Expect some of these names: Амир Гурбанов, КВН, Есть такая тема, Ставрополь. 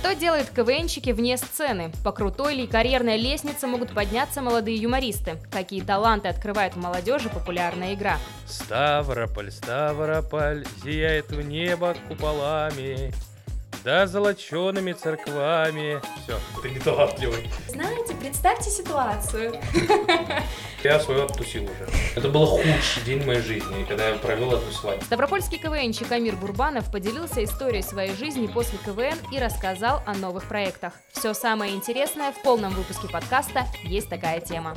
Что делают КВНщики вне сцены? По крутой ли карьерной лестнице могут подняться молодые юмористы? Какие таланты открывает в молодежи популярная игра? Ставрополь, Ставрополь, зияет в небо куполами, да золочеными церквами. Все, ты не талантливый. Знаете, представьте ситуацию. Я свою откусил уже. Это был худший день моей жизни, когда я провел одну свадьбу. Ставропольский КВНщик Амир Гурбанов поделился историей своей жизни после КВН и рассказал о новых проектах. Все самое интересное в полном выпуске подкаста «Есть такая тема».